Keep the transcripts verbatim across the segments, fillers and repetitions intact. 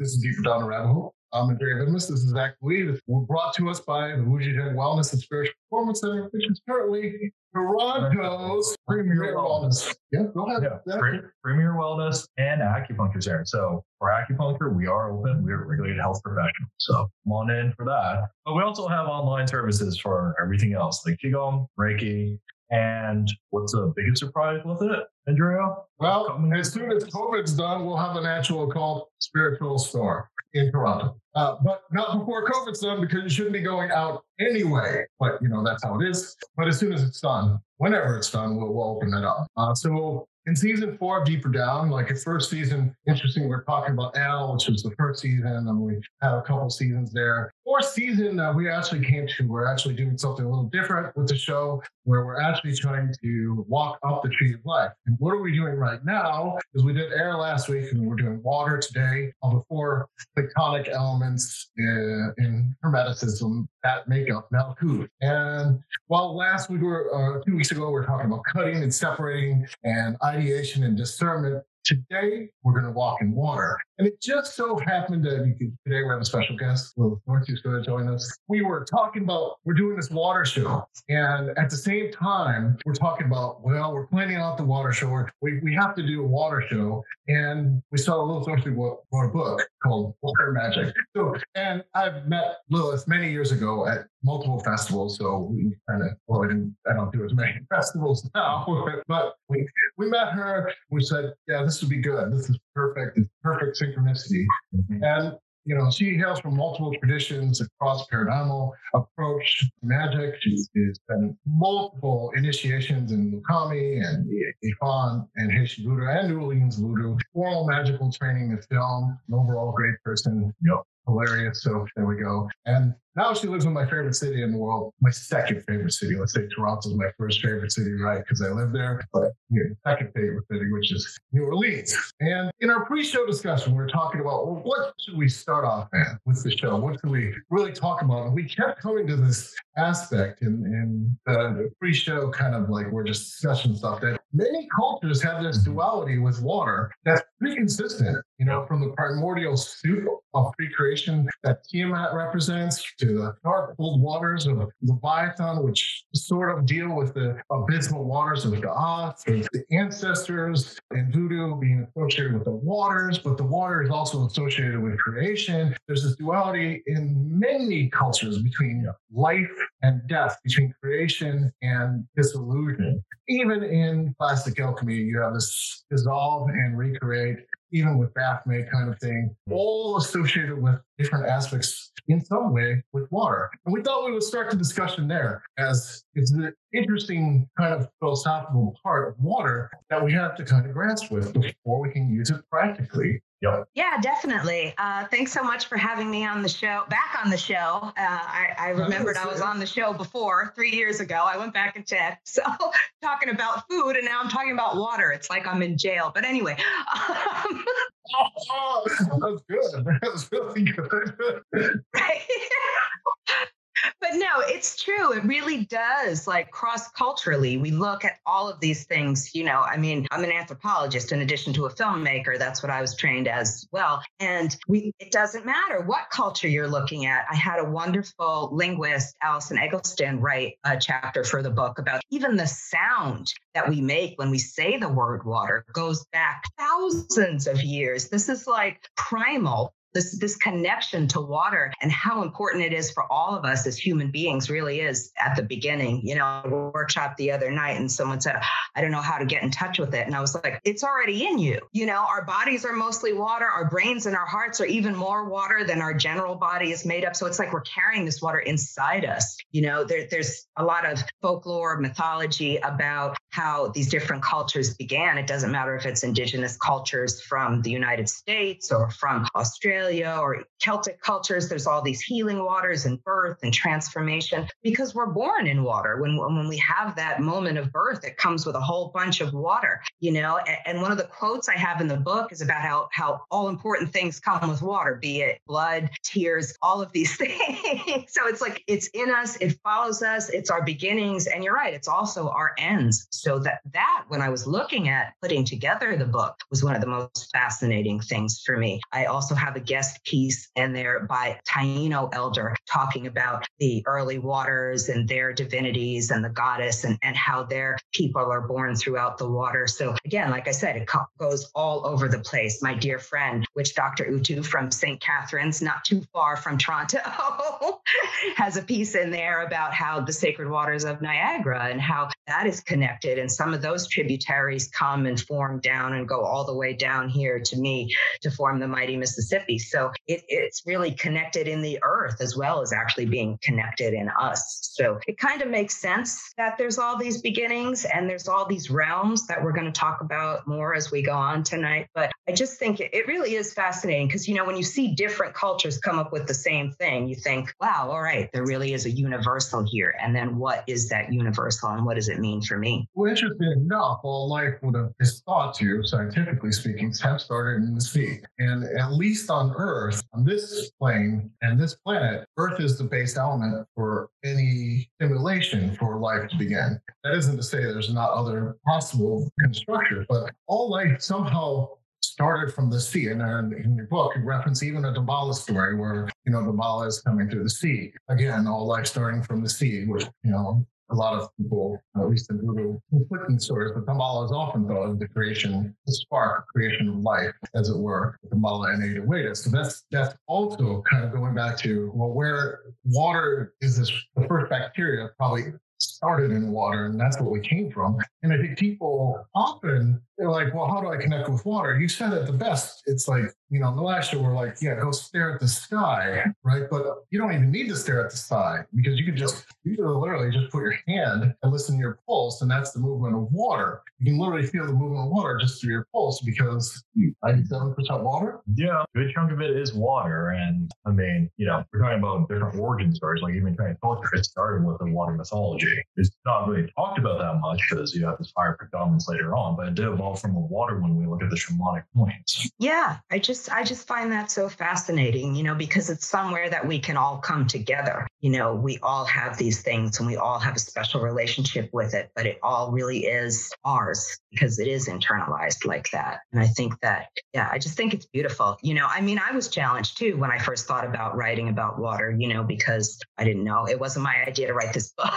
This is Deeper Down the Rabbit Hole. I'm Andrea Vidmus. This is Zach Lee. This was brought to us by the Wooji Head Wellness and Spiritual Performance Center, which is currently Toronto's premier wellness. Yeah, go ahead. Yeah, pre- premier wellness and acupuncture center. So for acupuncture, we are open. We are regulated health professionals. So come on in for that. But we also have online services for everything else, like Qigong, Reiki. And what's the biggest surprise with it, Andrea? Well, as soon as COVID's done, we'll have an actual occult spiritual store in Toronto. Uh, but not before COVID's done, because you shouldn't be going out anyway. But, you know, that's how it is. But as soon as it's done, whenever it's done, we'll, we'll open it up. Uh, so in season four of Deeper Down, like the first season, interesting, we're talking about L, which was the first season, and we had a couple seasons there. Fourth season, uh, we actually came to, we're actually doing something a little different with the show, where we're actually trying to walk up the Tree of Life. And what are we doing right now is we did air last week, and we're doing water today, of the four tectonic elements in, in Hermeticism that make up Malkuth. And while last week, we were, uh, two weeks ago, we were talking about cutting and separating and ideation and discernment. Today, we're going to walk in water. And it just so happened that you could, today we have a special guest, Lilith who's going to join us. We were talking about, we're doing this water show. And at the same time, we're talking about, well, we're planning out the water show. We we have to do a water show. And we saw Lilith who wrote a book called Water Magic. So, and I've met Lilith many years ago at multiple festivals. So we kind of, well, I, didn't, I don't do as many festivals now. But we, we met her. We said, yeah, this would be good. This is perfect. It's perfect synchronicity. Mm-hmm. And, you know, she hails from multiple traditions across paradigmal approach to magic. She's done multiple initiations in Lukami and Ifan and Haitian Voodoo and New Orleans Voodoo. Oral magical training in film. An overall great person. Yep. Hilarious. So there we go. And now she lives in my favorite city in the world, my second favorite city. Let's say Toronto's my first favorite city, right? Because I live there. But your second favorite city, which is New Orleans. And in our pre-show discussion, we were talking about, well, what should we start off at with the show? What can we really talk about? And we kept coming to this aspect in, in the pre-show, kind of like we're just discussing stuff that many cultures have this duality with water that's pretty consistent, you know, from the primordial soup of pre-creation that Tiamat represents to the dark, cold waters of Leviathan, which sort of deal with the abysmal waters of the Ath, the ancestors, and voodoo being associated with the waters, but the water is also associated with creation. There's this duality in many cultures between life and death, between creation and disillusion. Even in classic alchemy, you have this dissolve and recreate, even with bathmate kind of thing, all associated with different aspects in some way with water. And we thought we would start the discussion there, as it's an interesting kind of philosophical part of water that we have to kind of grasp with before we can use it practically. Yep. Yeah, definitely. Uh, thanks so much for having me on the show, back on the show. Uh, I, I remembered I was on the show before, three years ago. I went back and checked. So talking about food, and now I'm talking about water. It's like I'm in jail. But anyway. Um, oh, oh, that's good. That's really good. Right? But no, it's true. It really does. Like cross-culturally, we look at all of these things. You know, I mean, I'm an anthropologist in addition to a filmmaker. That's what I was trained as well. And we, it doesn't matter what culture you're looking at. I had a wonderful linguist, Alison Eggleston, write a chapter for the book about even the sound that we make when we say the word water goes back thousands of years. This is like primal. This, this connection to water and how important it is for all of us as human beings really is at the beginning. You know, I workshop the other night and someone said, I don't know how to get in touch with it. And I was like, it's already in you. You know, our bodies are mostly water. Our brains and our hearts are even more water than our general body is made up. So it's like we're carrying this water inside us. You know, there, there's a lot of folklore, mythology about how these different cultures began. It doesn't matter if it's indigenous cultures from the United States or from Australia or Celtic cultures. There's all these healing waters and birth and transformation because we're born in water. When, when we have that moment of birth, it comes with a whole bunch of water, you know. And, and one of the quotes I have in the book is about how, how all important things come with water, be it blood, tears, all of these things. So it's like it's in us, it follows us, it's our beginnings. And you're right, it's also our ends. So that, that when I was looking at putting together the book was one of the most fascinating things for me. I also have a guest piece in there by Taino Elder talking about the early waters and their divinities and the goddess and, and how their people are born throughout the water. So again, like I said, it co- goes all over the place. My dear friend, which Doctor Utu from Saint Catharines, not too far from Toronto, has a piece in there about how the sacred waters of Niagara and how that is connected. And some of those tributaries come and form down and go all the way down here to me to form the mighty Mississippi. So it, it's really connected in the earth as well as actually being connected in us. So it kind of makes sense that there's all these beginnings and there's all these realms that we're going to talk about more as we go on tonight. But I just think it, it really is fascinating because, you know, when you see different cultures come up with the same thing, you think, wow, all right, there really is a universal here. And then what is that universal and what does it mean for me? Well, interesting enough, all life would have is thought to, scientifically speaking, have started in the sea. And at least on Earth, on this plane and this planet, Earth is the base element for any simulation for life to begin. That isn't to say there's not other possible constructions, but all life somehow started from the sea. And in your book, you reference even a Damballa story where, you know, Damballa is coming through the sea. Again, all life starting from the sea, which, you know, a lot of people, at least in Voodoo, conflicting stories, but Damballa is often thought of the creation, the spark, creation of life, as it were, Damballa and Ada. So that's that's also kind of going back to, well, where water is this, the first bacteria probably started in water, and that's what we came from. And I think people often, they're like, well, how do I connect with water? You said it the best. It's like, you know, in the last year, we're like, yeah, go stare at the sky, right? But you don't even need to stare at the sky because you can just, you can literally just put your hand and listen to your pulse, and that's the movement of water. You can literally feel the movement of water just through your pulse because ninety-seven percent water? Yeah, a good chunk of it is water. And I mean, you know, we're talking about different origin stories, like even Chinese culture, it started with the water mythology. It's not really talked about that much because you have this higher predominance later on, but it did evolve from the water when we look at the shamanic points. Yeah, I just I just find that so fascinating, you know, because it's somewhere that we can all come together. You know, we all have these things and we all have a special relationship with it, but it all really is ours because it is internalized like that. And I think that, yeah, I just think it's beautiful. You know, I mean, I was challenged too when I first thought about writing about water, you know, because I didn't know, it wasn't my idea to write this book.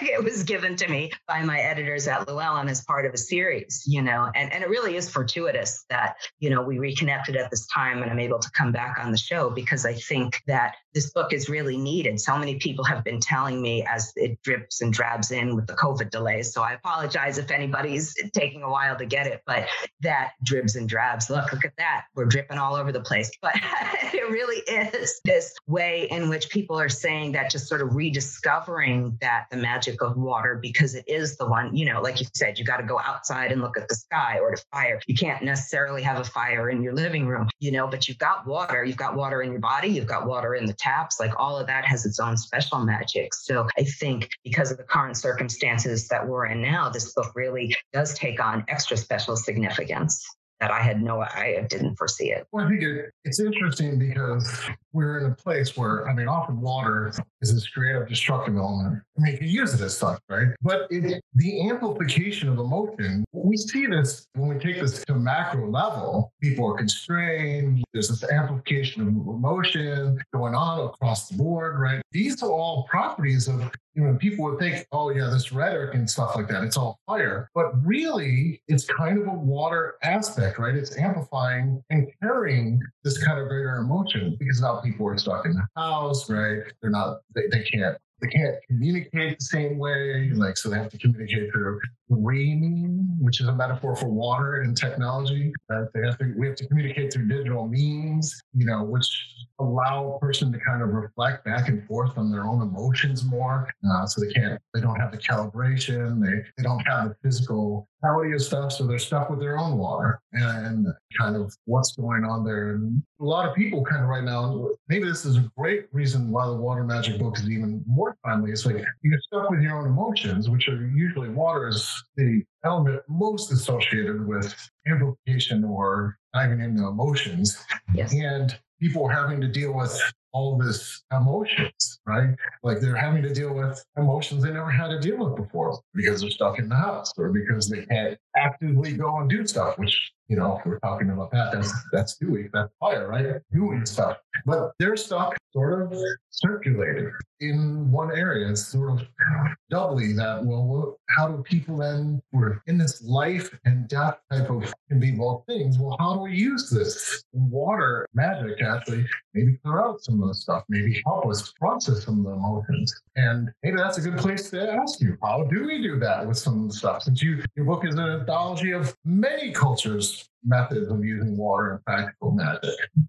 It was given to me by my editors at Llewellyn as part of a series, you know, and, and it really is fortuitous that, you know, we reconnected at this time and I'm able to come back on the show because I think that this book is really needed. So many people have been telling me as it drips and drabs in with the COVID delays. So I apologize if anybody's taking a while to get it, but that dribs and drabs. Look, look at that. We're dripping all over the place. But it really is this way in which people are saying that just sort of rediscovering that the magic of water, because it is the one, you know, like you said, you got to go outside and look at the sky or the fire. You can't necessarily have a fire in your living room, you know, but you've got water. You've got water in your body. You've got water in the taps, like all of that has its own special magic. So I think because of the current circumstances that we're in now, this book really does take on extra special significance that I had no, I didn't foresee it. Well, I think it, it's interesting because we're in a place where, I mean, often water is this creative, destructive element. I mean, you can use it as such, right? But it, the amplification of emotion, we see this when we take this to a macro level, people are constrained, there's this amplification of emotion going on across the board, right? These are all properties of you know, people would think, oh, yeah, this rhetoric and stuff like that, it's all fire. But really, it's kind of a water aspect, right? It's amplifying and carrying this kind of greater emotion because now people are stuck in the house, right? They're not, they, they can't, they can't communicate the same way. Like, so they have to communicate through raining, which is a metaphor for water and technology. Right? They have to, we have to communicate through digital means, you know, which allow a person to kind of reflect back and forth on their own emotions more. Uh, so they can't, they don't have the calibration. They, they don't have the physical quality of stuff. So they're stuck with their own water and kind of what's going on there. And a lot of people kind of right now, maybe this is a great reason why the Water Magic book is even more timely. It's like you're stuck with your own emotions, which are usually water is the element most associated with amplification or diving into emotions. Yes. And people having to deal with all this emotions, right? Like they're having to deal with emotions they never had to deal with before because they're stuck in the house or because they can't actively go and do stuff, which, you know, if we're talking about that, that's, that's doing, that's fire, right? Doing stuff. But they're stuck sort of circulated in one area. It's sort of doubly that, well, how do people then, we're in this life and death type of can be both things. Well, how do we use this water magic actually maybe clear out some of the stuff, maybe help us process some of the emotions? And maybe that's a good place to ask you, how do we do that with some of the stuff? Since you, your book is an anthology of many cultures' methods of using water and practical magic.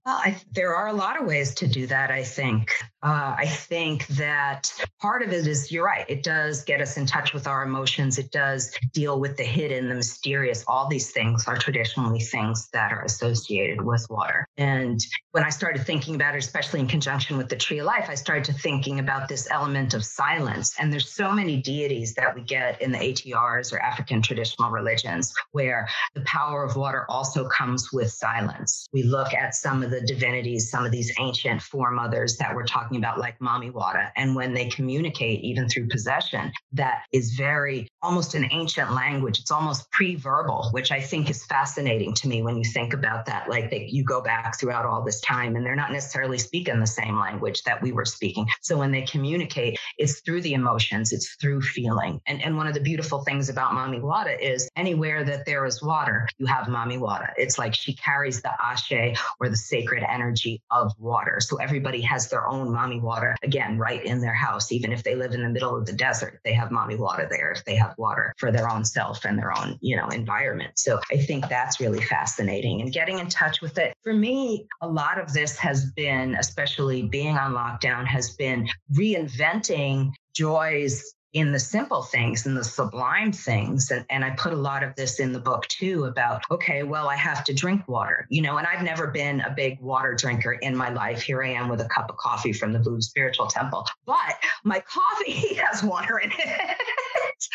Well, I, there are a lot of ways to do that, I think. Uh, I think that part of it is, you're right, it does get us in touch with our emotions. It does deal with the hidden, the mysterious. All these things are traditionally things that are associated with water. And when I started thinking about it, especially in conjunction with the Tree of Life, I started thinking about this element of silence. And there's so many deities that we get in the A T Rs or African traditional religions where the power of water also comes with silence. We look at some of the divinities, some of these ancient foremothers that we're talking about, like Mami Wata, and when they communicate, even through possession, that is very almost an ancient language. It's almost pre-verbal, which I think is fascinating to me when you think about that. Like they, you go back throughout all this time, and they're not necessarily speaking the same language that we were speaking. So when they communicate, it's through the emotions, it's through feeling. And and one of the beautiful things about Mami Wata is anywhere that there is water, you have Mami Wata. It's like she carries the ashe or the sacred energy of water. So everybody has their own Mami Wata, again, right in their house. Even if they live in the middle of the desert, they have Mami Wata there. They have water for their own self and their own, you know, environment. So I think that's really fascinating and getting in touch with it. For me, a lot of this has been, especially being on lockdown, has been reinventing joys in the simple things, in the sublime things. And, and I put a lot of this in the book too about, okay, well, I have to drink water, you know, and I've never been a big water drinker in my life. Here I am with a cup of coffee from the Voodoo Spiritual Temple, but my coffee has water in it.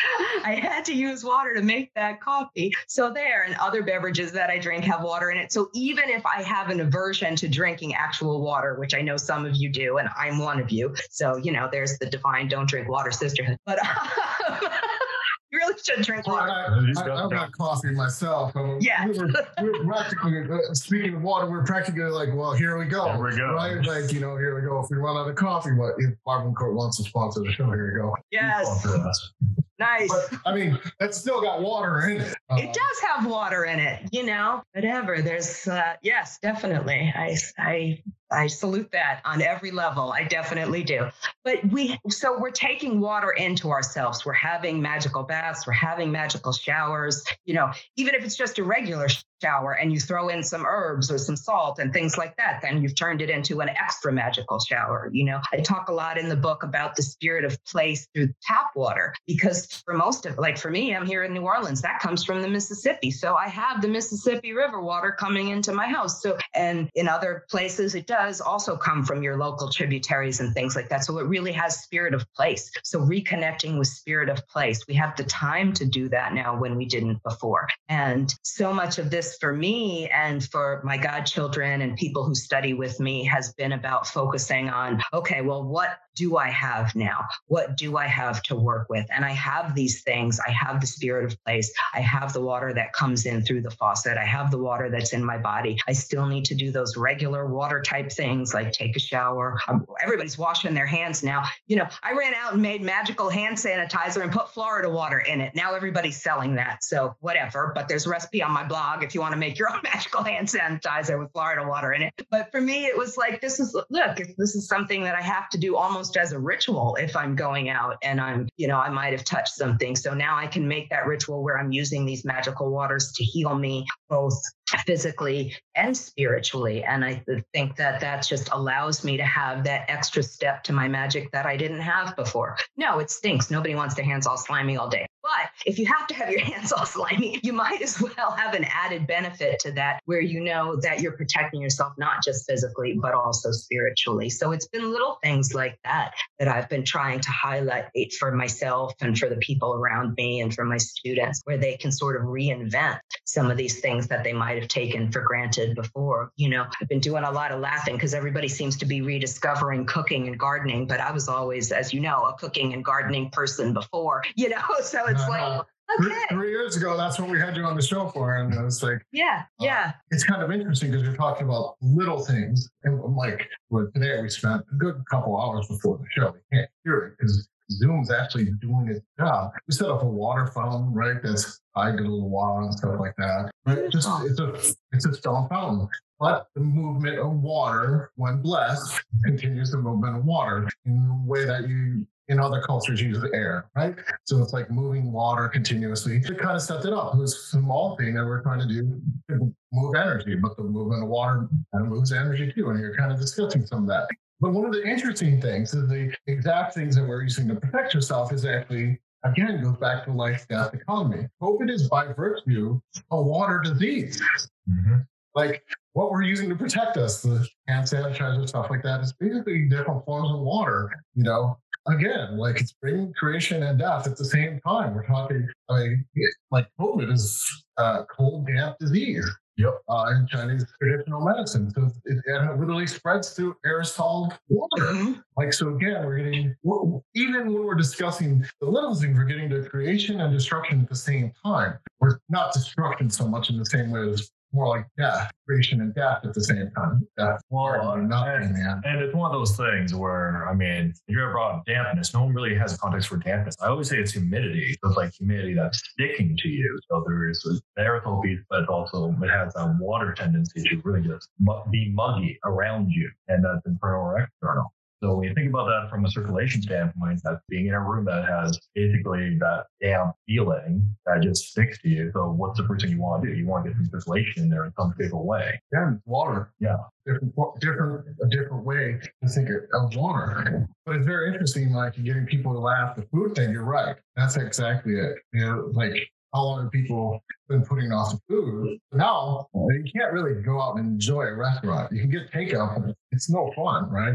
I had to use water to make that coffee. So there, and other beverages that I drink have water in it. So even if I have an aversion to drinking actual water, which I know some of you do, and I'm one of you. So, you know, there's the divine don't drink water sisterhood. But um, you really should drink water. Well, I, I, I've got coffee myself. Um, yeah. We were, we were practically, uh, speaking of water, we're practically like, well, here we go. Here we go. Right? Like, you know, here we go. If we run out of coffee, what if Barbara Court wants to sponsor the show, here we go. Yes. Nice. But, I mean, that's still got water in it. Uh, it does have water in it, you know, whatever. There's, uh, yes, definitely. I, I, I salute that on every level. I definitely do. But we, so we're taking water into ourselves. We're having magical baths. We're having magical showers, you know, even if it's just a regular sh- shower and you throw in some herbs or some salt and things like that, then you've turned it into an extra magical shower. You know, I talk a lot in the book about the spirit of place through tap water, because for most of, like for me, I'm here in New Orleans, that comes from the Mississippi. So I have the Mississippi River water coming into my house. So, and in other places, it does also come from your local tributaries and things like that. So it really has spirit of place. So reconnecting with spirit of place, we have the time to do that now when we didn't before. And so much of this for me and for my godchildren and people who study with me has been about focusing on, okay, well, what do I have now? What do I have to work with? And I have these things. I have the spirit of place. I have the water that comes in through the faucet. I have the water that's in my body. I still need to do those regular water type things like take a shower. I'm, everybody's washing their hands now. You know, I ran out and made magical hand sanitizer and put Florida water in it. Now everybody's selling that. So whatever, but there's a recipe on my blog if you want to make your own magical hand sanitizer with Florida water in it. But for me, it was like, this is, look, this is something that I have to do almost as a ritual. If I'm going out and I'm, you know, I might have touched something. So now I can make that ritual where I'm using these magical waters to heal me both physically and spiritually. And I think that that just allows me to have that extra step to my magic that I didn't have before. No, it stinks. Nobody wants their hands all slimy all day. But if you have to have your hands all slimy, you might as well have an added benefit to that where you know that you're protecting yourself, not just physically, but also spiritually. So it's been little things like that that I've been trying to highlight for myself and for the people around me and for my students, where they can sort of reinvent some of these things that they might have taken for granted before. You know, I've been doing a lot of laughing because everybody seems to be rediscovering cooking and gardening, but I was always, as you know, a cooking and gardening person before, you know, so it's uh, like, okay. Three years ago, that's what we had you on the show for. And I was like, yeah, uh, yeah. It's kind of interesting because you're talking about little things. And like well, today, we spent a good couple hours before the show. We can't hear it because Zoom's actually doing its job. We set up a water fountain, right? That's I did a little water and stuff like that. But just it's a it's a stone fountain. But the movement of water, when blessed, continues the movement of water in the way that you in other cultures use the air, right? So it's like moving water continuously. It kind of stepped it up. It was a small thing that we're trying to do to move energy, but the movement of water kind of moves energy too. And you're kind of discussing some of that. But one of the interesting things is the exact things that we're using to protect yourself is actually, again, goes back to life, death, economy. COVID is by virtue a water disease. Mm-hmm. Like what we're using to protect us, the hand sanitizer, stuff like that, is basically different forms of water, you know? Again, like it's bringing creation and death at the same time. We're talking, I mean, like COVID is a cold, damp disease. Yep. Uh, in Chinese traditional medicine. So it, it literally spreads through aerosol water. Mm-hmm. Like, so again, we're getting, we're, even when we're discussing the little things, we're getting to creation and destruction at the same time. We're not destruction so much in the same way as more like death, creation and death at the same time. Death, war, or nothing, man. And it's one of those things where, I mean, you're about dampness. No one really has a context for dampness. I always say it's humidity. So it's like humidity that's sticking to you. So there is the aerosol piece, but also it has a water tendency to really just be muggy around you. And that's internal or external. So when you think about that from a circulation standpoint, that's being in a room that has basically that damp feeling that just sticks to you. So what's the first thing you want to do? You want to get some circulation in there in some type of way. Yeah, water. Yeah. Different, different, a different way to think of water. But it's very interesting, like you're getting people to laugh. The food thing, you're right. That's exactly it. You know, like how long have people been putting off the food? Now, you can't really go out and enjoy a restaurant. You can get takeout, but it's no fun, right?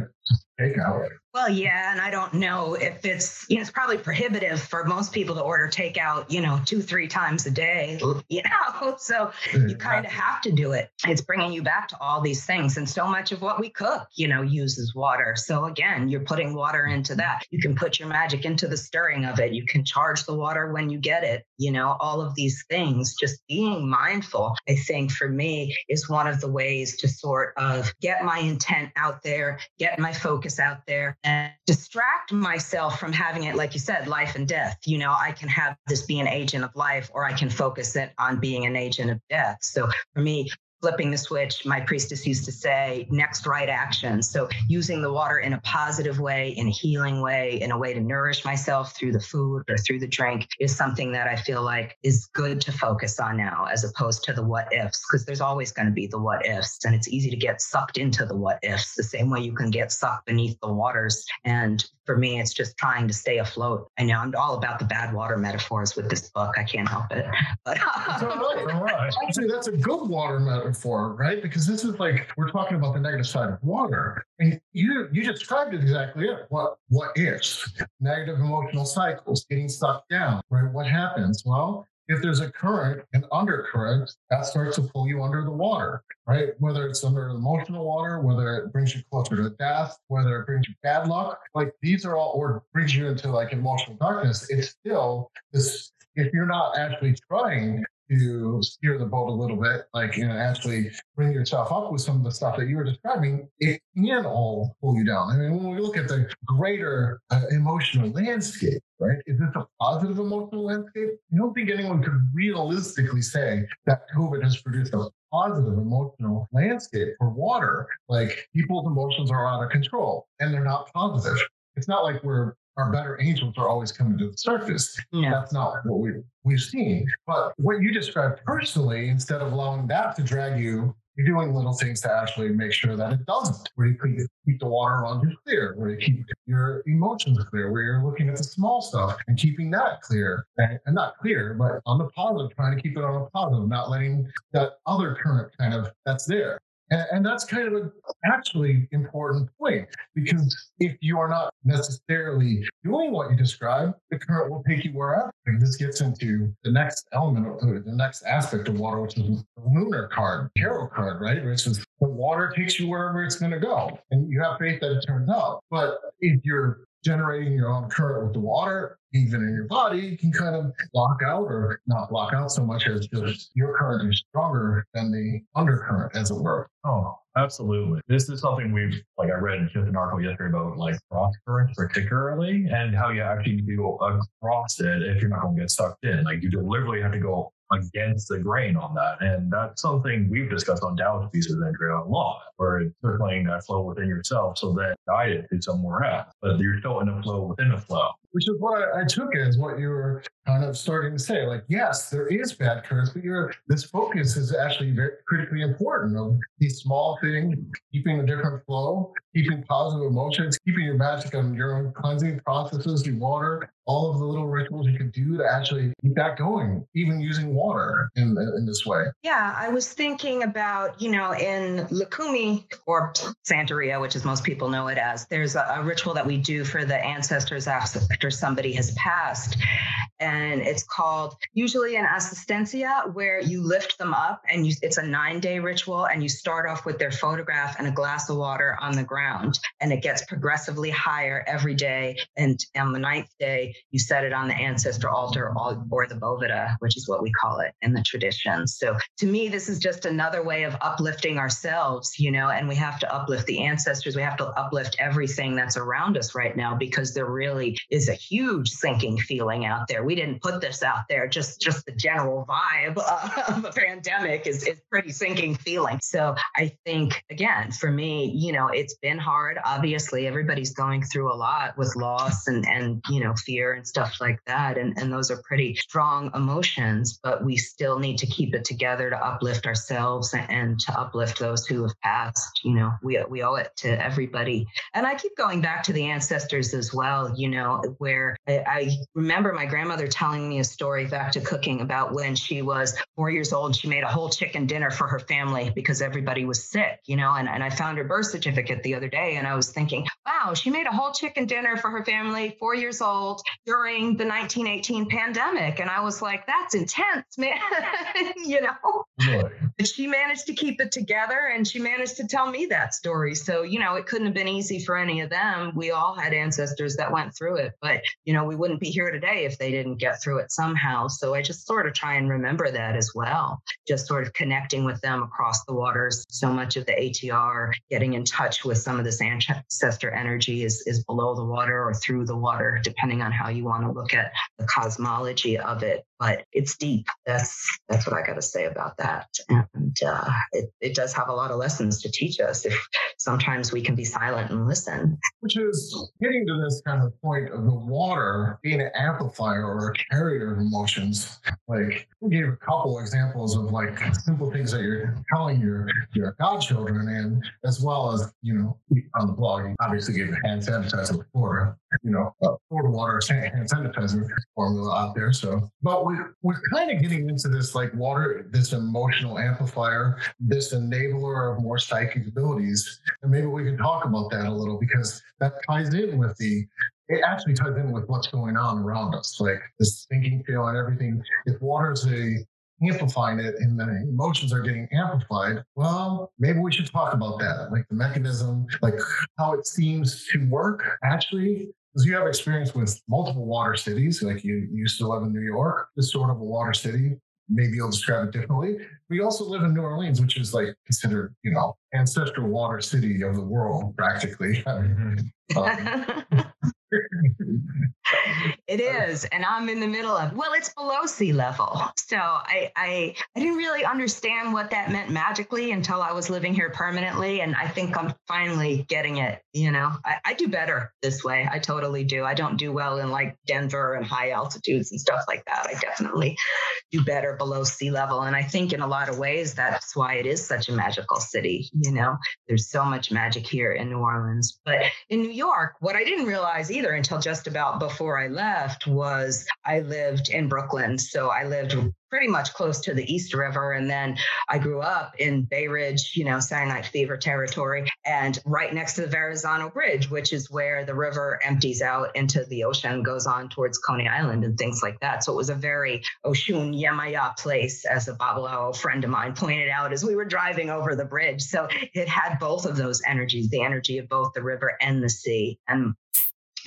Takeout. Well, yeah, and I don't know if it's, you know, it's probably prohibitive for most people to order takeout, you know, two, three times a day, you know, so you kind of have to do it. It's bringing you back to all these things. And so much of what we cook, you know, uses water. So again, you're putting water into that. You can put your magic into the stirring of it. You can charge the water when you get it, you know, all of these things. Just being mindful, I think for me, is one of the ways to sort of get my intent out there, get my focus out there, and distract myself from having it, like you said, life and death. You know, I can have this be an agent of life, or I can focus it on being an agent of death. So for me, flipping the switch, my priestess used to say, next right action. So using the water in a positive way, in a healing way, in a way to nourish myself through the food or through the drink is something that I feel like is good to focus on now, as opposed to the what ifs, because there's always going to be the what ifs. And it's easy to get sucked into the what ifs, the same way you can get sucked beneath the waters. And for me, it's just trying to stay afloat. I know I'm all about the bad water metaphors with this book. I can't help it. But, that's all right. All right. Actually, that's a good water metaphor, right? Because this is like, we're talking about the negative side of water. And you you described it exactly. It. What, what ifs? Negative emotional cycles, getting stuck down, right? What happens? Well, if there's a current, an undercurrent, that starts to pull you under the water, right? Whether it's under emotional water, whether it brings you closer to death, whether it brings you bad luck, like these are all, or brings you into like emotional darkness, it's still this, if you're not actually trying to steer the boat a little bit, like, you know, actually bring yourself up with some of the stuff that you were describing, it can all pull you down. I mean, when we look at the greater uh, emotional landscape, right? Is this a positive emotional landscape? I don't think anyone could realistically say that COVID has produced a positive emotional landscape for water. Like, people's emotions are out of control and they're not positive. It's not like we're our better angels are always coming to the surface. Yeah. That's not what we, we've seen. But what you described personally, instead of allowing that to drag you, you're doing little things to actually make sure that it doesn't, where you keep the water around you clear, where you keep your emotions clear, where you're looking at the small stuff and keeping that clear, and not clear, but on the positive, trying to keep it on a positive, not letting that other current kind of, that's there. And that's kind of an actually important point, because if you are not necessarily doing what you described, the current will take you wherever. And this gets into the next element, of the next aspect of water, which is the lunar card, tarot card, right? Which is the water takes you wherever it's going to go. And you have faith that it turns out. But if you're generating your own current with the water, even in your body, you can kind of block out, or not block out so much as just your current is stronger than the undercurrent, as it were. Oh, absolutely. This is something we've, like I read just an article yesterday about like cross currents particularly, and how you actually do across it if you're not going to get sucked in. Like, you deliberately have to go against the grain on that. And that's something we've discussed on Dallas Pieces of Andrea Law, where it's circling that flow within yourself so that guided to somewhere else, but you're still in a flow within a flow. Which is what I took as what you were kind of starting to say. Like, yes, there is bad currents, but you're, this focus is actually very critically important of these small things, keeping a different flow, keeping positive emotions, keeping your magic on your own cleansing processes, your water, all of the little rituals you can do to actually keep that going, even using water in, in this way. Yeah, I was thinking about, you know, in Lukami or Santeria, which is most people know it as, there's a, a ritual that we do for the ancestors after after somebody has passed. And it's called usually an asistencia, where you lift them up, and you, it's a nine day ritual, and you start off with their photograph and a glass of water on the ground, and it gets progressively higher every day. And on the ninth day, you set it on the ancestor altar or the boveda, which is what we call it in the tradition. So to me, this is just another way of uplifting ourselves, you know, and we have to uplift the ancestors. We have to uplift everything that's around us right now, because there really is a huge sinking feeling out there. We didn't put this out there. Just, just the general vibe of a pandemic is, is pretty sinking feeling. So I think, again, for me, you know, it's been hard. Obviously, everybody's going through a lot with loss and, and you know, fear and stuff like that. And, and those are pretty strong emotions, but we still need to keep it together to uplift ourselves and, and to uplift those who have passed. You know, we, we owe it to everybody. And I keep going back to the ancestors as well, you know, where I, I remember my grandmother telling me a story back to cooking about when she was four years old, she made a whole chicken dinner for her family because everybody was sick, you know, and, and I found her birth certificate the other day. And I was thinking, wow, she made a whole chicken dinner for her family, four years old during the nineteen eighteen pandemic. And I was like, that's intense, man, you know, right. But she managed to keep it together, and she managed to tell me that story. So, you know, it couldn't have been easy for any of them. We all had ancestors that went through it, but you know, we wouldn't be here today if they didn't and get through it somehow. So I just sort of try and remember that as well, just sort of connecting with them across the waters. So much of the A T R, getting in touch with some of this ancestor energy is, is below the water or through the water, depending on how you want to look at the cosmology of it. But it's deep. That's that's what I got to say about that. And uh, it, it does have a lot of lessons to teach us if sometimes we can be silent and listen. Which is getting to this kind of point of the water being an amplifier or a carrier of emotions. Like, we gave a couple examples of like simple things that you're telling your, your godchildren, and as well as, you know, on the blog, you obviously gave a hand sanitizer before, you know, Florida water hand sanitizer formula out there. So, but we're, we're kind of getting into this like water, this emotional amplifier, this enabler of more psychic abilities. And maybe we can talk about that a little, because that ties in with the it actually ties in with what's going on around us, like this thinking field and everything. If water is a amplifying it and the emotions are getting amplified, well, maybe we should talk about that, like the mechanism, like how it seems to work, actually. Because you have experience with multiple water cities, like you, you used to live in New York, it's sort of a water city. Maybe you'll describe it differently. We also live in New Orleans, which is like considered, you know, ancestral water city of the world, practically. Mm-hmm. um, It is, and I'm in the middle of, well, it's below sea level. So I, I I didn't really understand what that meant magically until I was living here permanently, and I think I'm finally getting it, you know. I, I do better this way. I totally do. I don't do well in like Denver and high altitudes and stuff like that. I definitely do better below sea level, and I think in a lot of ways that's why it is such a magical city, you know. There's so much magic here in New Orleans. But in New York, what I didn't realize either until just about before I left was I lived in Brooklyn. So I lived pretty much close to the East River. And then I grew up in Bay Ridge, you know, Sinai Fever territory, and right next to the Verrazano Bridge, which is where the river empties out into the ocean, goes on towards Coney Island and things like that. So it was a very Oshun Yemaya place, as a Babalawo friend of mine pointed out as we were driving over the bridge. So it had both of those energies, the energy of both the river and the sea. And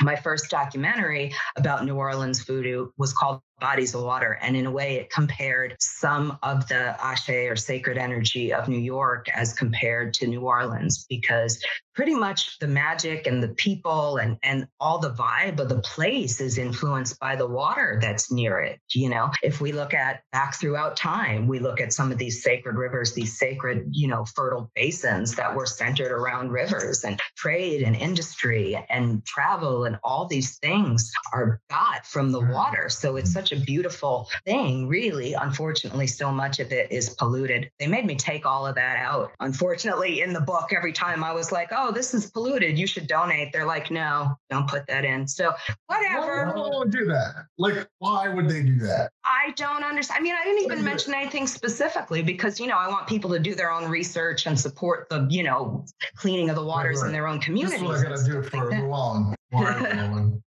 my first documentary about New Orleans voodoo was called Bodies of Water. And in a way, it compared some of the ashe or sacred energy of New York as compared to New Orleans, because pretty much the magic and the people and, and all the vibe of the place is influenced by the water that's near it. You know, if we look at back throughout time, we look at some of these sacred rivers, these sacred, you know, fertile basins that were centered around rivers, and trade and industry and travel and all these things are got from the water. So it's such a beautiful thing, really. Unfortunately, so much of it is polluted. They made me take all of that out. Unfortunately, in the book, every time I was like, oh, this is polluted, you should donate. They're like, no, don't put that in. So whatever. Why, why, why would they do that? Like, why would they do that? I don't understand. I mean, I didn't even mention anything specifically because, you know, I want people to do their own research and support the, you know, cleaning of the waters right, right. in their own communities. This is what I got to do for like long. long.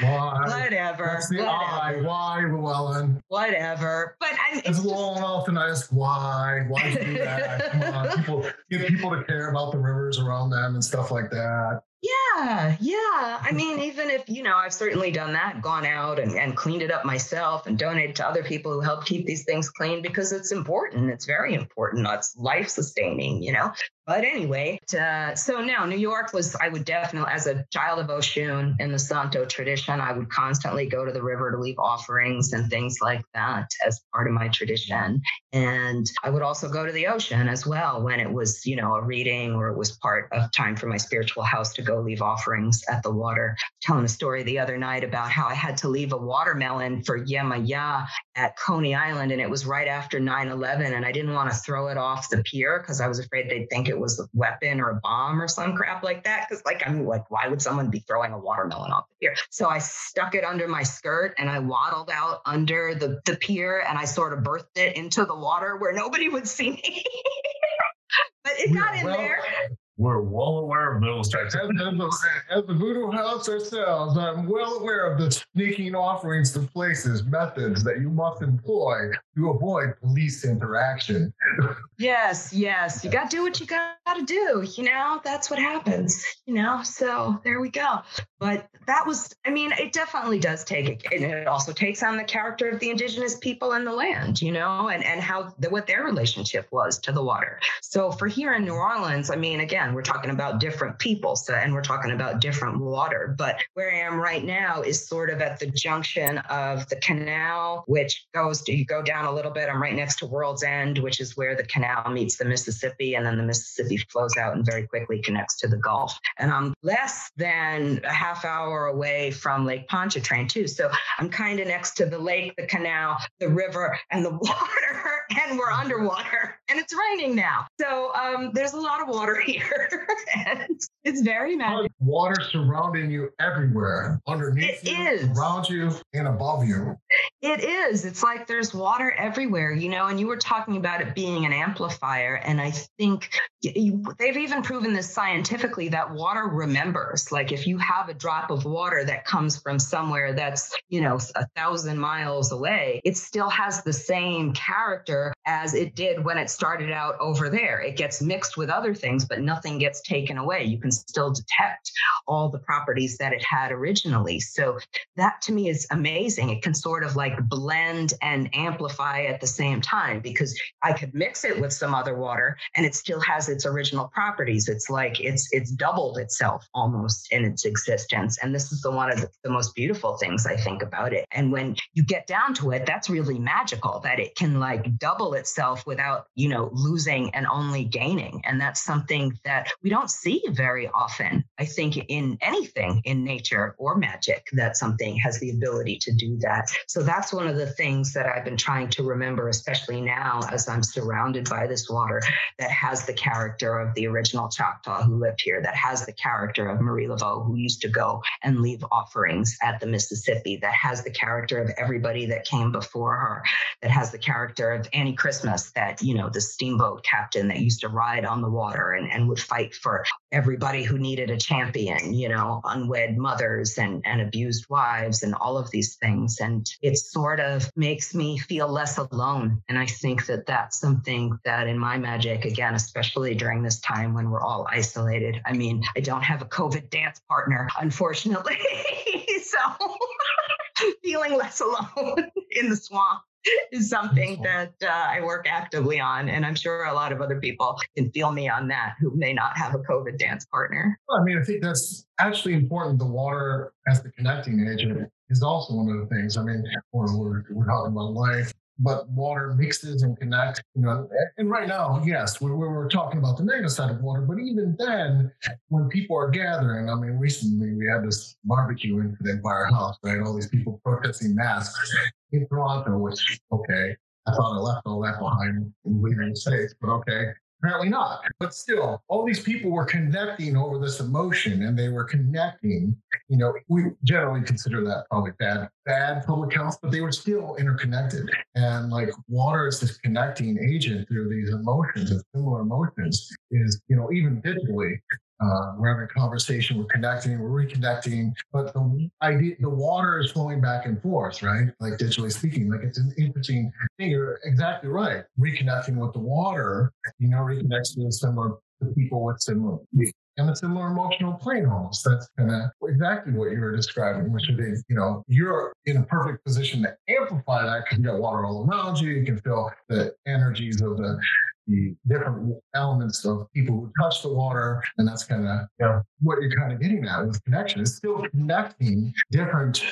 Why? Whatever. That's the whatever. I. Why, Llewellyn? Whatever. But I. It's Llewellyn often asks why. Why do that? Come on, people, get people to care about the rivers around them and stuff like that. Yeah, yeah. I mean, even if, you know, I've certainly done that, gone out and, and cleaned it up myself and donated to other people who help keep these things clean because it's important. It's very important. It's life-sustaining, you know. But anyway, uh, so no, New York was, I would definitely, as a child of Oshun in the Santo tradition, I would constantly go to the river to leave offerings and things like that as part of my tradition. And I would also go to the ocean as well when it was, you know, a reading or it was part of time for my spiritual house to go leave offerings at the water. Telling a story the other night about how I had to leave a watermelon for Yemaya at Coney Island, and it was right after nine eleven, and I didn't want to throw it off the pier because I was afraid they'd think it was a weapon or a bomb or some crap like that. Cause like, I'm like, why would someone be throwing a watermelon off the pier? So I stuck it under my skirt and I waddled out under the, the pier and I sort of birthed it into the water where nobody would see me, but it got in well, there. We're well aware of those types. As, as the voodoo house ourselves, I'm well aware of the sneaking offerings to places, methods that you must employ to avoid police interaction. Yes, yes. You got to do what you got to do. You know, that's what happens, you know, so there we go. But that was, I mean, it definitely does take, and it also takes on the character of the indigenous people and the land, you know, and, and how, the, what their relationship was to the water. So for here in New Orleans, I mean, again, we're talking about different people, so, and we're talking about different water, but where I am right now is sort of at the junction of the canal, which goes, you go down a little bit, I'm right next to World's End, which is where the canal meets the Mississippi, and then the Mississippi flows out and very quickly connects to the Gulf. And I'm less than a half half hour away from Lake Pontchartrain too. So I'm kind of next to the lake, the canal, the river, and the water, and we're underwater and it's raining now. So um, there's a lot of water here. And it's very magic. Water surrounding you everywhere, underneath it you, is. around you, and above you. It is. It's like there's water everywhere, you know, and you were talking about it being an amplifier. And I think they've even proven this scientifically, that water remembers. Like if you have a drop of water that comes from somewhere that's, you know, a thousand miles away, it still has the same character as it did when it started out over there. It gets mixed with other things, but nothing gets taken away. You can still detect all the properties that it had originally. So that to me is amazing. It can sort of like blend and amplify at the same time, because I could mix it with some other water and it still has its original properties. It's like it's it's doubled itself almost in its existence. And this is the one of the, the most beautiful things I think about it. And when you get down to it, that's really magical, that it can like double itself without, you know, losing and only gaining. And that's something that we don't see very often, I think, in anything in nature or magic, that something has the ability to do that. So that's That's one of the things that I've been trying to remember, especially now as I'm surrounded by this water that has the character of the original Choctaw who lived here, that has the character of Marie Laveau, who used to go and leave offerings at the Mississippi, that has the character of everybody that came before her, that has the character of Annie Christmas, that, you know, the steamboat captain that used to ride on the water and, and would fight for everybody who needed a champion, you know, unwed mothers and, and abused wives and all of these things. And it's sort of makes me feel less alone. And I think that that's something that in my magic, again, especially during this time when we're all isolated. I mean, I don't have a COVID dance partner, unfortunately. So feeling less alone in the swamp is something that uh, I work actively on. And I'm sure a lot of other people can feel me on that who may not have a COVID dance partner. Well, I mean, I think that's actually important. The water as the connecting agent is also one of the things. I mean, we're, we're, we're talking about life, but water mixes and connects, you know. And right now, yes, we, we we're talking about the negative side of water, but even then, when people are gathering, I mean, recently we had this barbecue in the entire house, right? All these people protesting masks in Toronto, which, okay, I thought I left all that behind in leaving the States, but okay, apparently not. But still, all these people were connecting over this emotion, and they were connecting. You know, we generally consider that probably bad, bad public health, but they were still interconnected. And like water is this connecting agent through these emotions, and similar emotions is, you know, even digitally, uh, we're having a conversation, we're connecting, we're reconnecting, but the idea, the water is flowing back and forth, right? Like digitally speaking, like it's an interesting thing. You're exactly right. Reconnecting with the water, you know, reconnects to similar to people with similar. And it's a more emotional plane almost. That's kind of exactly what you were describing, which is, you know, you're in a perfect position to amplify that because you got water all around you. You can feel the energies of the, the different elements of people who touch the water. And that's kind of, you know, what you're kind of getting at with connection. It's still connecting different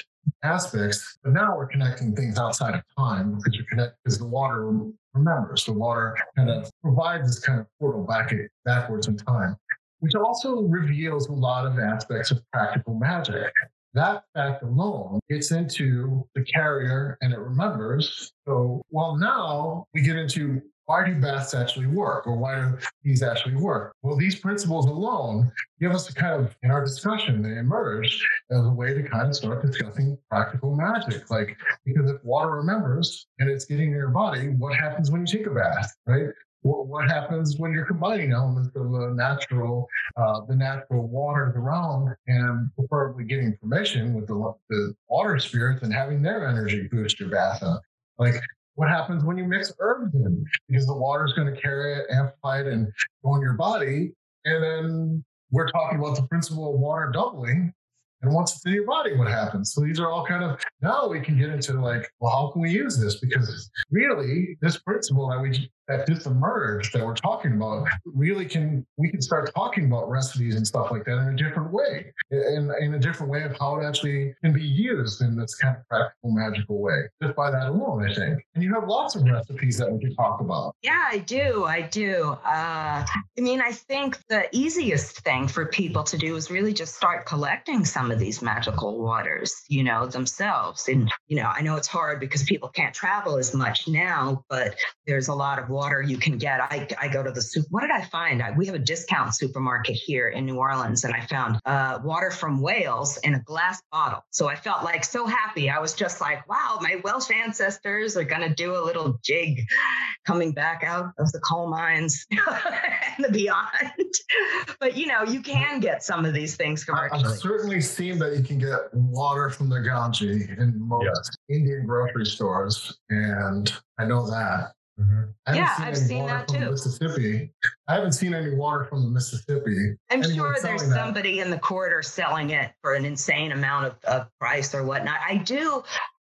aspects, but now we're connecting things outside of time because you're connected, because the water remembers. The water kind of provides this kind of portal back backwards in time, which also reveals a lot of aspects of practical magic. That fact alone gets into the carrier and it remembers. So, well, now we get into why do baths actually work, or why do these actually work? Well, these principles alone give us a kind of, in our discussion, they emerge as a way to kind of start discussing practical magic. Like, because if water remembers and it's getting in your body, what happens when you take a bath, right? What happens when you're combining elements of the natural, uh, the natural waters around, and preferably getting permission with the, the water spirits and having their energy boost your bath up? Like, what happens when you mix herbs in? Because the water is going to carry it, amplify it, and go in your body. And then we're talking about the principle of water doubling. And once it's in your body, what happens? So these are all kind of, now we can get into like, well, how can we use this? Because really, this principle that we that just emerged that we're talking about really can, we can start talking about recipes and stuff like that in a different way, in, in a different way of how it actually can be used in this kind of practical, magical way, just by that alone, I think. And you have lots of recipes that we can talk about. Yeah, I do. I do. Uh, I mean, I think the easiest thing for people to do is really just start collecting some of these magical waters, you know, themselves. And, you know, I know it's hard because people can't travel as much now, but there's a lot of water you can get. I, I go to the soup. What did I find? I, we have a discount supermarket here in New Orleans, and I found uh, water from Wales in a glass bottle. So I felt like so happy. I was just like, wow, my Welsh ancestors are going to do a little jig coming back out of the coal mines and the beyond. But, you know, you can get some of these things commercially. I've certainly seen that you can get water from the Ganges in most yes. Indian grocery stores, and I know that. Mm-hmm. I yeah, seen I've seen that too. Mississippi. I haven't seen any water from the Mississippi. I'm Anyone sure there's that. somebody in the corridor selling it for an insane amount of, of price or whatnot. I do.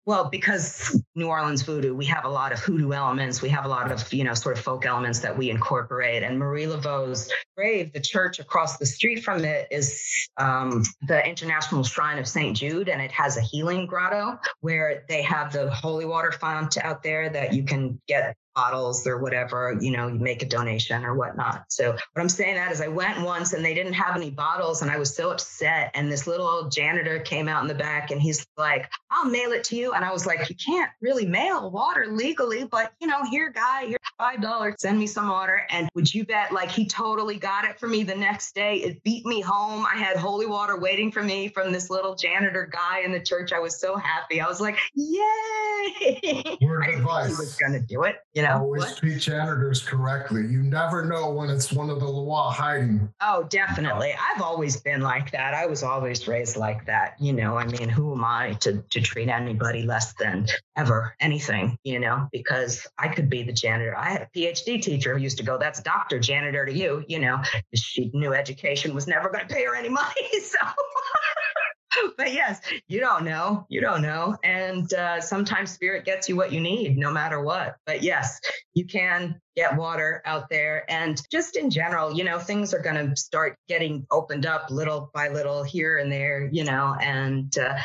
Well, because New Orleans Voodoo, we have a lot of hoodoo elements. We have a lot of, you know, sort of folk elements that we incorporate. And Marie Laveau's grave, the church across the street from it, is um, the International Shrine of Saint Jude. And it has a healing grotto where they have the holy water font out there that you can get bottles or whatever, you know, you make a donation or whatnot. So what I'm saying that is I went once and they didn't have any bottles and I was so upset. And this little old janitor came out in the back and he's like, I'll mail it to you. And I was like, you can't really mail water legally, but you know, here guy, here's five dollars, send me some water. And would you bet like he totally got it for me the next day. It beat me home. I had holy water waiting for me from this little janitor guy in the church. I was so happy. I was like, yay. Word I didn't advice. think he was going to do it. You know, always what? treat janitors correctly. You never know when it's one of the Loa hiding. Oh, definitely. I've always been like that. I was always raised like that. You know, I mean, who am I to, to treat anybody less than ever anything, you know, because I could be the janitor. I had a PhD teacher who used to go, that's doctor janitor to you, you know, she knew education was never going to pay her any money. So but yes, you don't know, you don't know. And uh, sometimes spirit gets you what you need, no matter what. But yes, you can get water out there. And just in general, you know, things are going to start getting opened up little by little here and there, you know, and uh,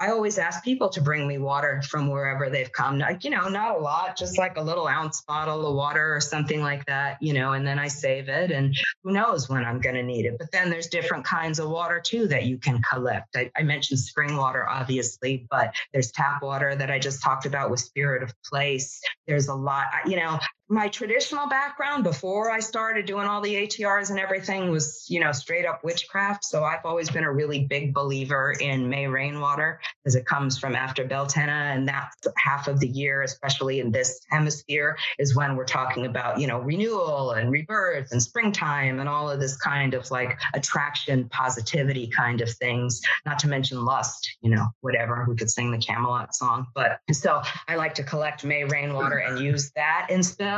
I always ask people to bring me water from wherever they've come. Like, you know, not a lot, just like a little ounce bottle of water or something like that, you know, and then I save it and who knows when I'm going to need it. But then there's different kinds of water too that you can collect. I, I mentioned spring water, obviously, but there's tap water that I just talked about with Spirit of Place. There's a lot, you know. My traditional background before I started doing all the A T Rs and everything was, you know, straight up witchcraft. So I've always been a really big believer in May rainwater as it comes from after Beltane. And that's half of the year, especially in this hemisphere, is when we're talking about, you know, renewal and rebirth and springtime and all of this kind of like attraction, positivity kind of things, not to mention lust, you know, whatever. We could sing the Camelot song. But so I like to collect May rainwater and use that in spell.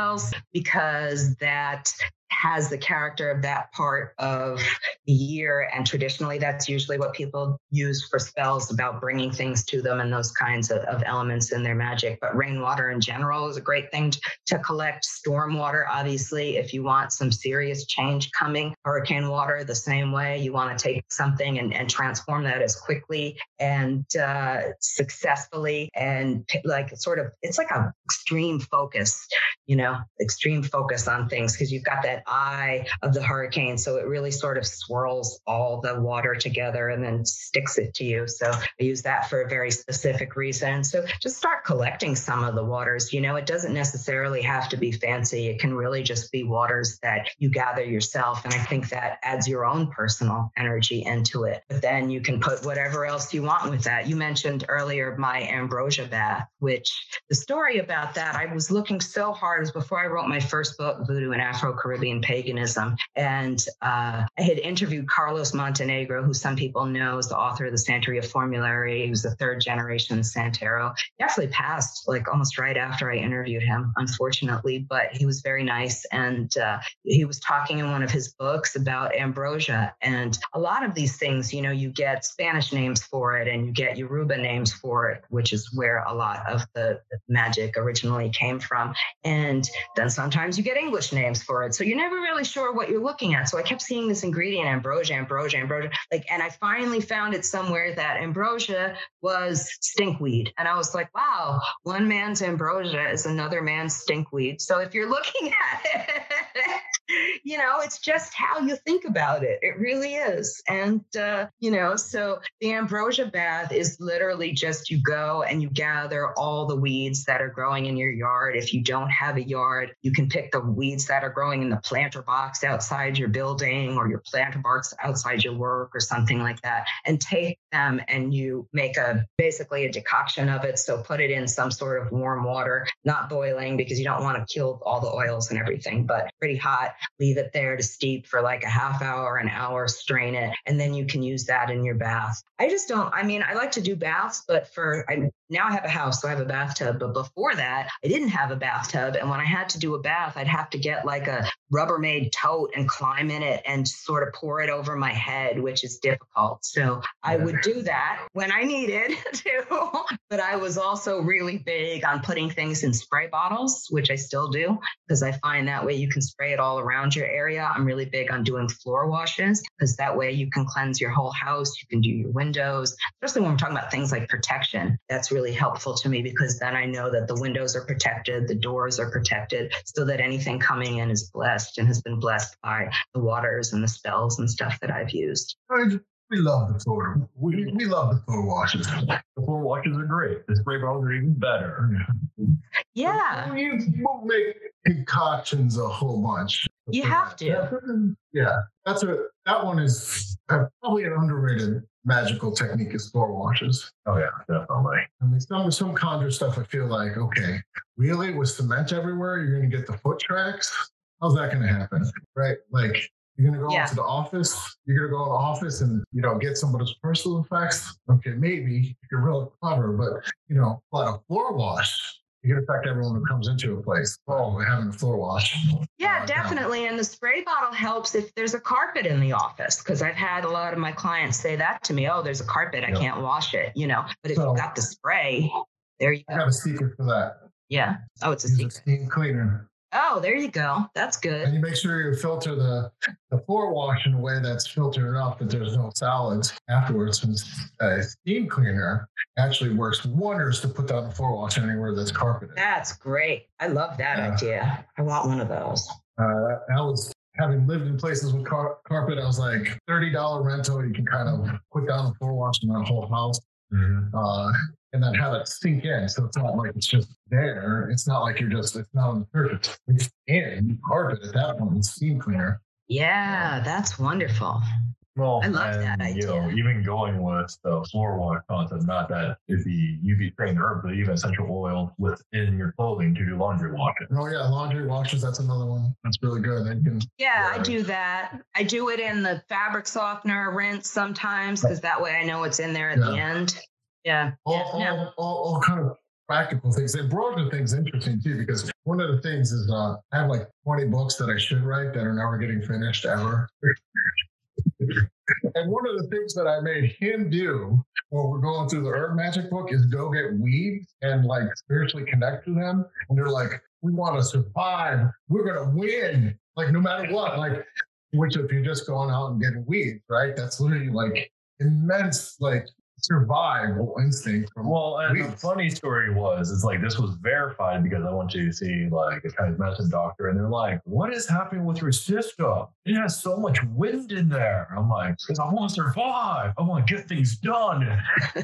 Because that has the character of that part of the year. And traditionally, that's usually what people use for spells about bringing things to them and those kinds of, of elements in their magic. But rainwater in general is a great thing to, to collect. Stormwater, obviously, if you want some serious change coming. Hurricane water, the same way. You want to take something and, and transform that as quickly and uh, successfully. And like sort of, it's like an extreme focus, you know, extreme focus on things because you've got that eye of the hurricane, so it really sort of swirls all the water together and then sticks it to you. So I use that for a very specific reason. So just start collecting some of the waters. You know, it doesn't necessarily have to be fancy. It can really just be waters that you gather yourself, and I think that adds your own personal energy into it. But then you can put whatever else you want with that. You mentioned earlier my ambrosia bath, which the story about that, I was looking so hard. It was before I wrote my first book, Voodoo and Afro-Caribbean Paganism. And uh, I had interviewed Carlos Montenegro, who some people know is the author of the Santeria Formulary. He was the third generation Santero. He actually passed like almost right after I interviewed him, unfortunately, but he was very nice. And uh, he was talking in one of his books about ambrosia. And a lot of these things, you know, you get Spanish names for it and you get Yoruba names for it, which is where a lot of the magic originally came from. And then sometimes you get English names for it. So you're never really sure what you're looking at. So I kept seeing this ingredient, ambrosia, ambrosia, ambrosia. Like, and I finally found it somewhere that ambrosia was stinkweed. And I was like, wow, one man's ambrosia is another man's stinkweed. So if you're looking at it You know, it's just how you think about it. It really is. And, uh, you know, so the ambrosia bath is literally just you go and you gather all the weeds that are growing in your yard. If you don't have a yard, you can pick the weeds that are growing in the planter box outside your building or your planter box outside your work or something like that, and take them and you make a basically a decoction of it. So put it in some sort of warm water, not boiling because you don't want to kill all the oils and everything, but pretty hot. Leave it there to steep for like a half hour, an hour, strain it, and then you can use that in your bath. I just don't, I mean, I like to do baths, but for, I now I have a house, so I have a bathtub. But before that, I didn't have a bathtub. And when I had to do a bath, I'd have to get like a Rubbermaid tote and climb in it and sort of pour it over my head, which is difficult. So I would do that when I needed to. But I was also really big on putting things in spray bottles, which I still do, because I find that way you can spray it all around your area. I'm really big on doing floor washes, because that way you can cleanse your whole house. You can do your windows, especially when we're talking about things like protection. That's really helpful to me, because then I know that the windows are protected, the doors are protected, so that anything coming in is blessed and has been blessed by the waters and the spells and stuff that I've used. We love the floor. We, we love the floor washes. The floor washes are great. The spray bottles are even better. Yeah. You make concoctions a whole bunch. You have to. Yeah. That's a, that one is probably an underrated magical technique is floor washes. Oh, yeah, definitely. I mean, some, some conjure stuff I feel like, okay, really? With cement everywhere, you're going to get the foot tracks? How's that going to happen, right? Like, you're going to go yeah. into the office, you're going to go in the office and, you know, get somebody's personal effects. Okay, maybe you're real clever, but, you know, but a floor wash, you can affect everyone who comes into a place. Oh, we're having a floor wash. Yeah, uh, definitely. Now. And the spray bottle helps if there's a carpet in the office, because I've had a lot of my clients say that to me. Oh, there's a carpet. Yeah. I can't wash it, you know, but if so, you've got the spray, there you go. I have a secret for that. Yeah. Oh, it's a Use secret. A steam cleaner. Oh, there you go. That's good. And you make sure you filter the, the floor wash in a way that's filtered up, that there's no solids afterwards. Since a steam cleaner actually works wonders to put down the floor wash anywhere that's carpeted. That's great. I love that yeah. idea. I want one of those. Uh, I was having lived in places with car- carpet. I was like, thirty dollars rental. You can kind of put down the floor wash in my whole house. Mm-hmm. Uh, and then have it sink in. So it's not like it's just there. It's not like you're just, it's not on the surface. It's in carpet at that point. It's steam cleaner. Yeah, yeah, that's wonderful. Well, I love and, that idea. You know, even going with the floor wash concept, not that if the U V trained herb, but even essential oil within your clothing to do laundry washes. Oh yeah, laundry washes. That's another one. That's really good. You can, yeah, yeah, I do that. I do it in the fabric softener rinse sometimes, because that way I know it's in there at yeah. the end. Yeah. All, yeah. All, all, all kind of practical things. They broaden things interesting too, because one of the things is uh, I have like twenty books that I should write that are never getting finished ever. And one of the things that I made him do when we're going through the herb magic book is go get weeds and like spiritually connect to them. And they're like, we want to survive. We're going to win. Like no matter what, like, which if you're just going out and getting weeds, right? That's literally like immense, like survival instinct. From well, and weeds. The funny story was, it's like, this was verified because I went to see like a Chinese medicine doctor and they're like, what is happening with your system? It has so much wind in there. I'm like, because I want to survive. I want to get things done.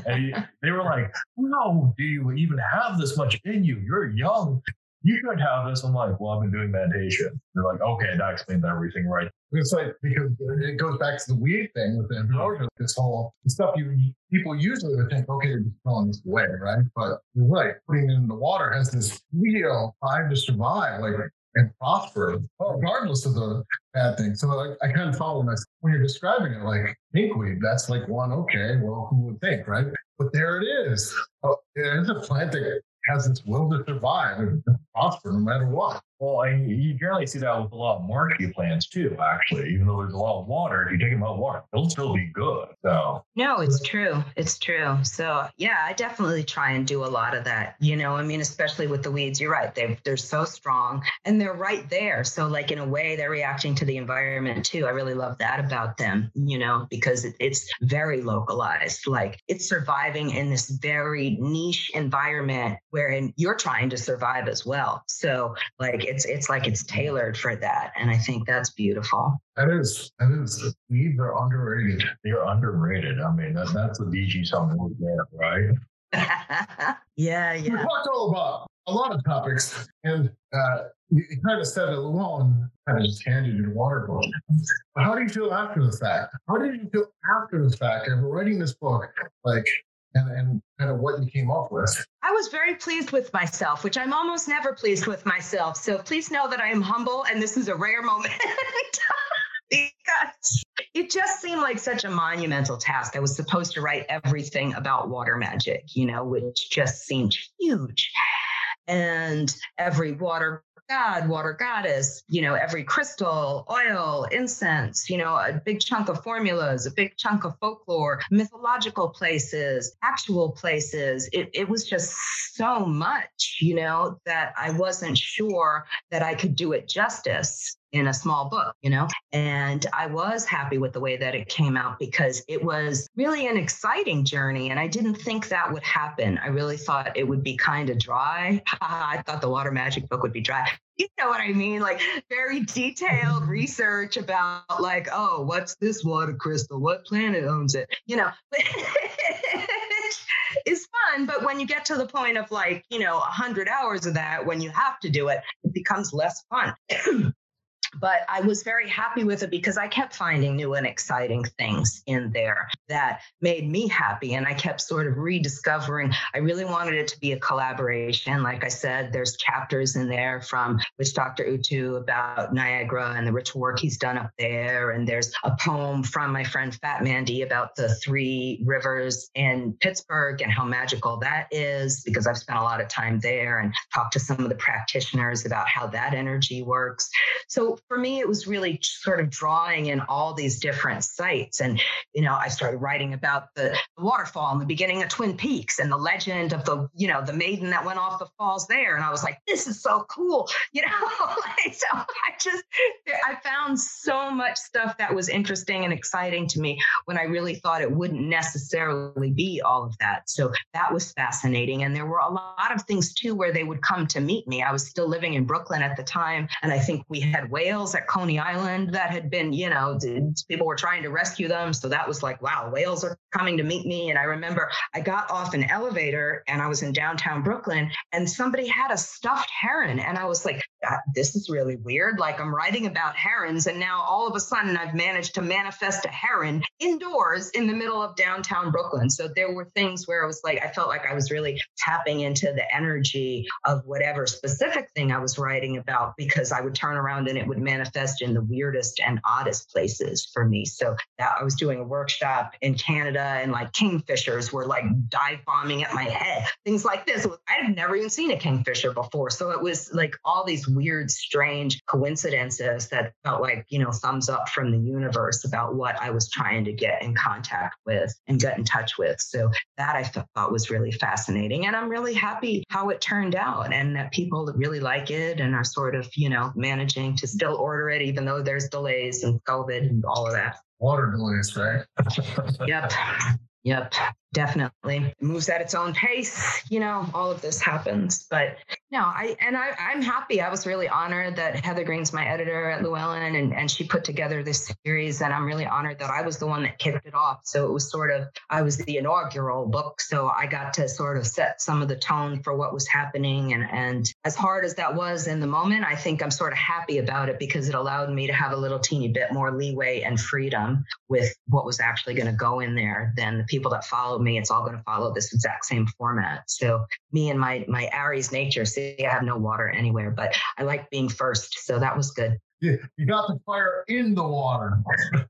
And he, they were like, how do you even have this much in you? You're young. You should have this. I'm like, well, I've been doing meditation. They're like, okay, that explains everything, right? It's like, because it goes back to the weed thing with the ambrosia, this whole stuff you people usually would think, okay, they're just throwing this away, right? But you're right, putting it in the water has this real time to survive, like, and prosper, regardless of the bad thing. So like, I kind of follow this. When you're describing it, like pinkweed, that's like one, okay, well, who would think, right? But there it is. Oh, it's a plant that has this will to survive and prosper no matter what. Well, and you generally see that with a lot of marshy plants too, actually. Even though there's a lot of water, if you take them out of water, they'll still be good. So no, it's true. It's true. So yeah, I definitely try and do a lot of that. You know, I mean, especially with the weeds, you're right. They've, they're so strong and they're right there. So like in a way, they're reacting to the environment too. I really love that about them, you know, because it, it's very localized. Like it's surviving in this very niche environment wherein you're trying to survive as well. So like, like it's it's like it's tailored for that, and I think that's beautiful. That is, that is. Weeds are underrated. They're underrated. I mean, that, that's a D G something like that, right? yeah, yeah. We talked all about a lot of topics, and uh, you, you kind of said it alone. Kind of just handed you the water book. But how do you feel after the fact? How did you feel after the fact after writing this book? Like. And, and kind of what you came up with. I was very pleased with myself, which I'm almost never pleased with myself. So please know that I am humble, and this is a rare moment because it just seemed like such a monumental task. I was supposed to write everything about water magic, you know, which just seemed huge. And every water god, water goddess, you know, every crystal, oil, incense, you know, a big chunk of formulas, a big chunk of folklore, mythological places, actual places. It, it was just so much, you know, that I wasn't sure that I could do it justice in a small book, you know, and I was happy with the way that it came out because it was really an exciting journey. And I didn't think that would happen. I really thought it would be kind of dry. I thought the Water Magic book would be dry. You know what I mean? Like very detailed research about like, oh, what's this water crystal? What planet owns it? You know, it's fun. But when you get to the point of like, you know, a hundred hours of that, when you have to do it, it becomes less fun. But I was very happy with it because I kept finding new and exciting things in there that made me happy. And I kept sort of rediscovering. I really wanted it to be a collaboration. Like I said, there's chapters in there from which Doctor Utu about Niagara and the ritual work he's done up there. And there's a poem from my friend Fat Mandy about the three rivers in Pittsburgh and how magical that is, because I've spent a lot of time there and talked to some of the practitioners about how that energy works. So for me, it was really sort of drawing in all these different sites. And, you know, I started writing about the waterfall in the beginning of Twin Peaks and the legend of the, you know, the maiden that went off the falls there. And I was like, this is so cool. You know, like, so I just, I found so much stuff that was interesting and exciting to me when I really thought it wouldn't necessarily be all of that. So that was fascinating. And there were a lot of things too, where they would come to meet me. I was still living in Brooklyn at the time. And I think we had whales at Coney Island that had been, you know, people were trying to rescue them. So that was like, wow, whales are coming to meet me. And I remember I got off an elevator and I was in downtown Brooklyn and somebody had a stuffed heron. And I was like, this is really weird. Like I'm writing about herons. And now all of a sudden I've managed to manifest a heron indoors in the middle of downtown Brooklyn. So there were things where I was like, I felt like I was really tapping into the energy of whatever specific thing I was writing about, because I would turn around and it would Would manifest in the weirdest and oddest places for me. So that I was doing a workshop in Canada and like kingfishers were like dive bombing at my head, things like this. I had never even seen a kingfisher before. So it was like all these weird, strange coincidences that felt like, you know, thumbs up from the universe about what I was trying to get in contact with and get in touch with. So that I thought was really fascinating. And I'm really happy how it turned out and that people really like it and are sort of, you know, managing to still order it, even though there's delays and COVID and all of that. Water delays, right? Yep. Yep. Definitely. It moves at its own pace. You know, all of this happens, but no, I, and I, I'm happy. I was really honored that Heather Green's my editor at Llewellyn and, and she put together this series, and I'm really honored that I was the one that kicked it off. So it was sort of, I was the inaugural book. So I got to sort of set some of the tone for what was happening. And, and as hard as that was in the moment, I think I'm sort of happy about it because it allowed me to have a little teeny bit more leeway and freedom with what was actually going to go in there than the people that followed me. It's all going to follow this exact same format. So me and my my Aries nature, see, I have no water anywhere, but I like being first. So that was good. Yeah, you got the fire in the water.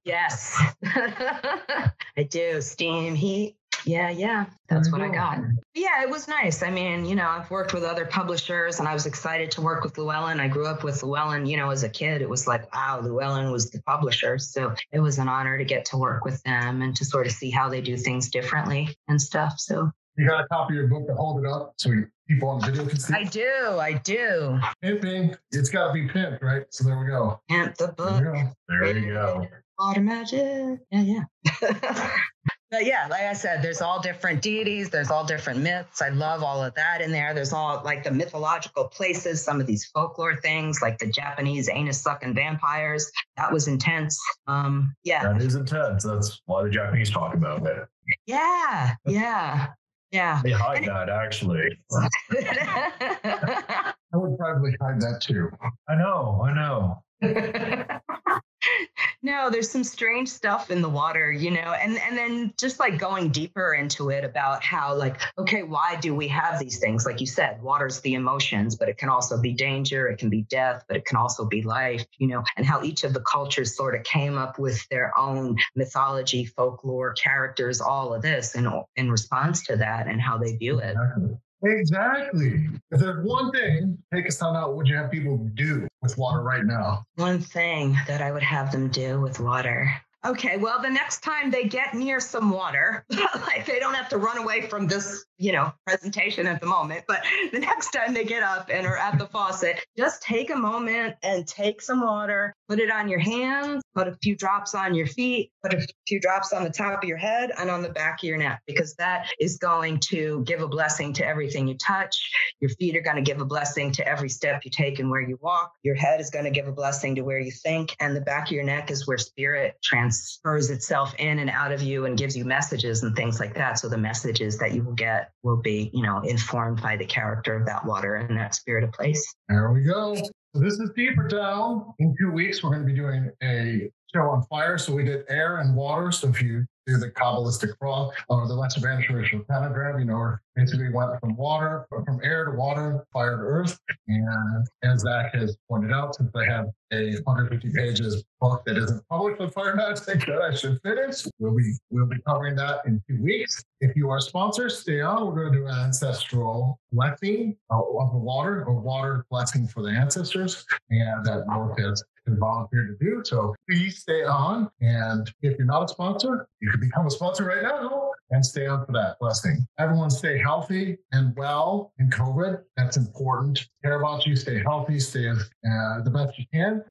Yes, I do. Steam, heat. Yeah, yeah, that's what I got. Yeah, it was nice. I mean, you know, I've worked with other publishers and I was excited to work with Llewellyn. I grew up with Llewellyn, you know, as a kid. It was like, wow, Llewellyn was the publisher. So it was an honor to get to work with them and to sort of see how they do things differently and stuff. So you got a copy of your book to hold it up so people on the video can see it? I do, I do. Pimping. It's got to be pimped, right? So there we go. Pimp the book. There you go. There you go. Water Magic. Yeah, yeah. But yeah, like I said, there's all different deities. There's all different myths. I love all of that in there. There's all like the mythological places, some of these folklore things like the Japanese anus sucking vampires. That was intense. Um, yeah, that is intense. That's a lot of Japanese talk about it. Yeah, yeah, yeah. They hide that actually. I would probably hide that too. I know, I know. No, there's some strange stuff in the water, you know, and, and then just like going deeper into it about how like, okay, why do we have these things? Like you said, water's the emotions, but it can also be danger. It can be death, but it can also be life, you know, and how each of the cultures sort of came up with their own mythology, folklore, characters, all of this in, in response to that and how they view it. Exactly. If there's one thing, take us on out, what you have people do with water right now? One thing that I would have them do with water. Okay, well, the next time they get near some water, like they don't have to run away from this, you know, presentation at the moment, but the next time they get up and are at the faucet, just take a moment and take some water, put it on your hands, put a few drops on your feet, put a few drops on the top of your head and on the back of your neck, because that is going to give a blessing to everything you touch. Your feet are going to give a blessing to every step you take and where you walk. Your head is going to give a blessing to where you think, and the back of your neck is where spirit transfers. Spurs itself in and out of you and gives you messages and things like that. So the messages that you will get will be, you know, informed by the character of that water and that spirit of place. There we go. So this is Deeper Down. In two weeks, we're going to be doing a show on fire. So we did air and water. So if you do the Kabbalistic raw or the Lesser Band traditional pentagram, you know, or basically went from water, from air to water, fire to earth. And as Zach has pointed out, since I have a one hundred fifty pages book that isn't published with Fire Magic that I should finish, we'll be, we'll be covering that in two weeks. If you are sponsors, stay on. We're going to do an ancestral blessing of the water or water blessing for the ancestors. And that work is can volunteer to do. So please stay on. And if you're not a sponsor, you can become a sponsor right now and stay on for that blessing. Everyone stay healthy and well in COVID. That's important. Care about you. Stay healthy. Stay uh, the best you can.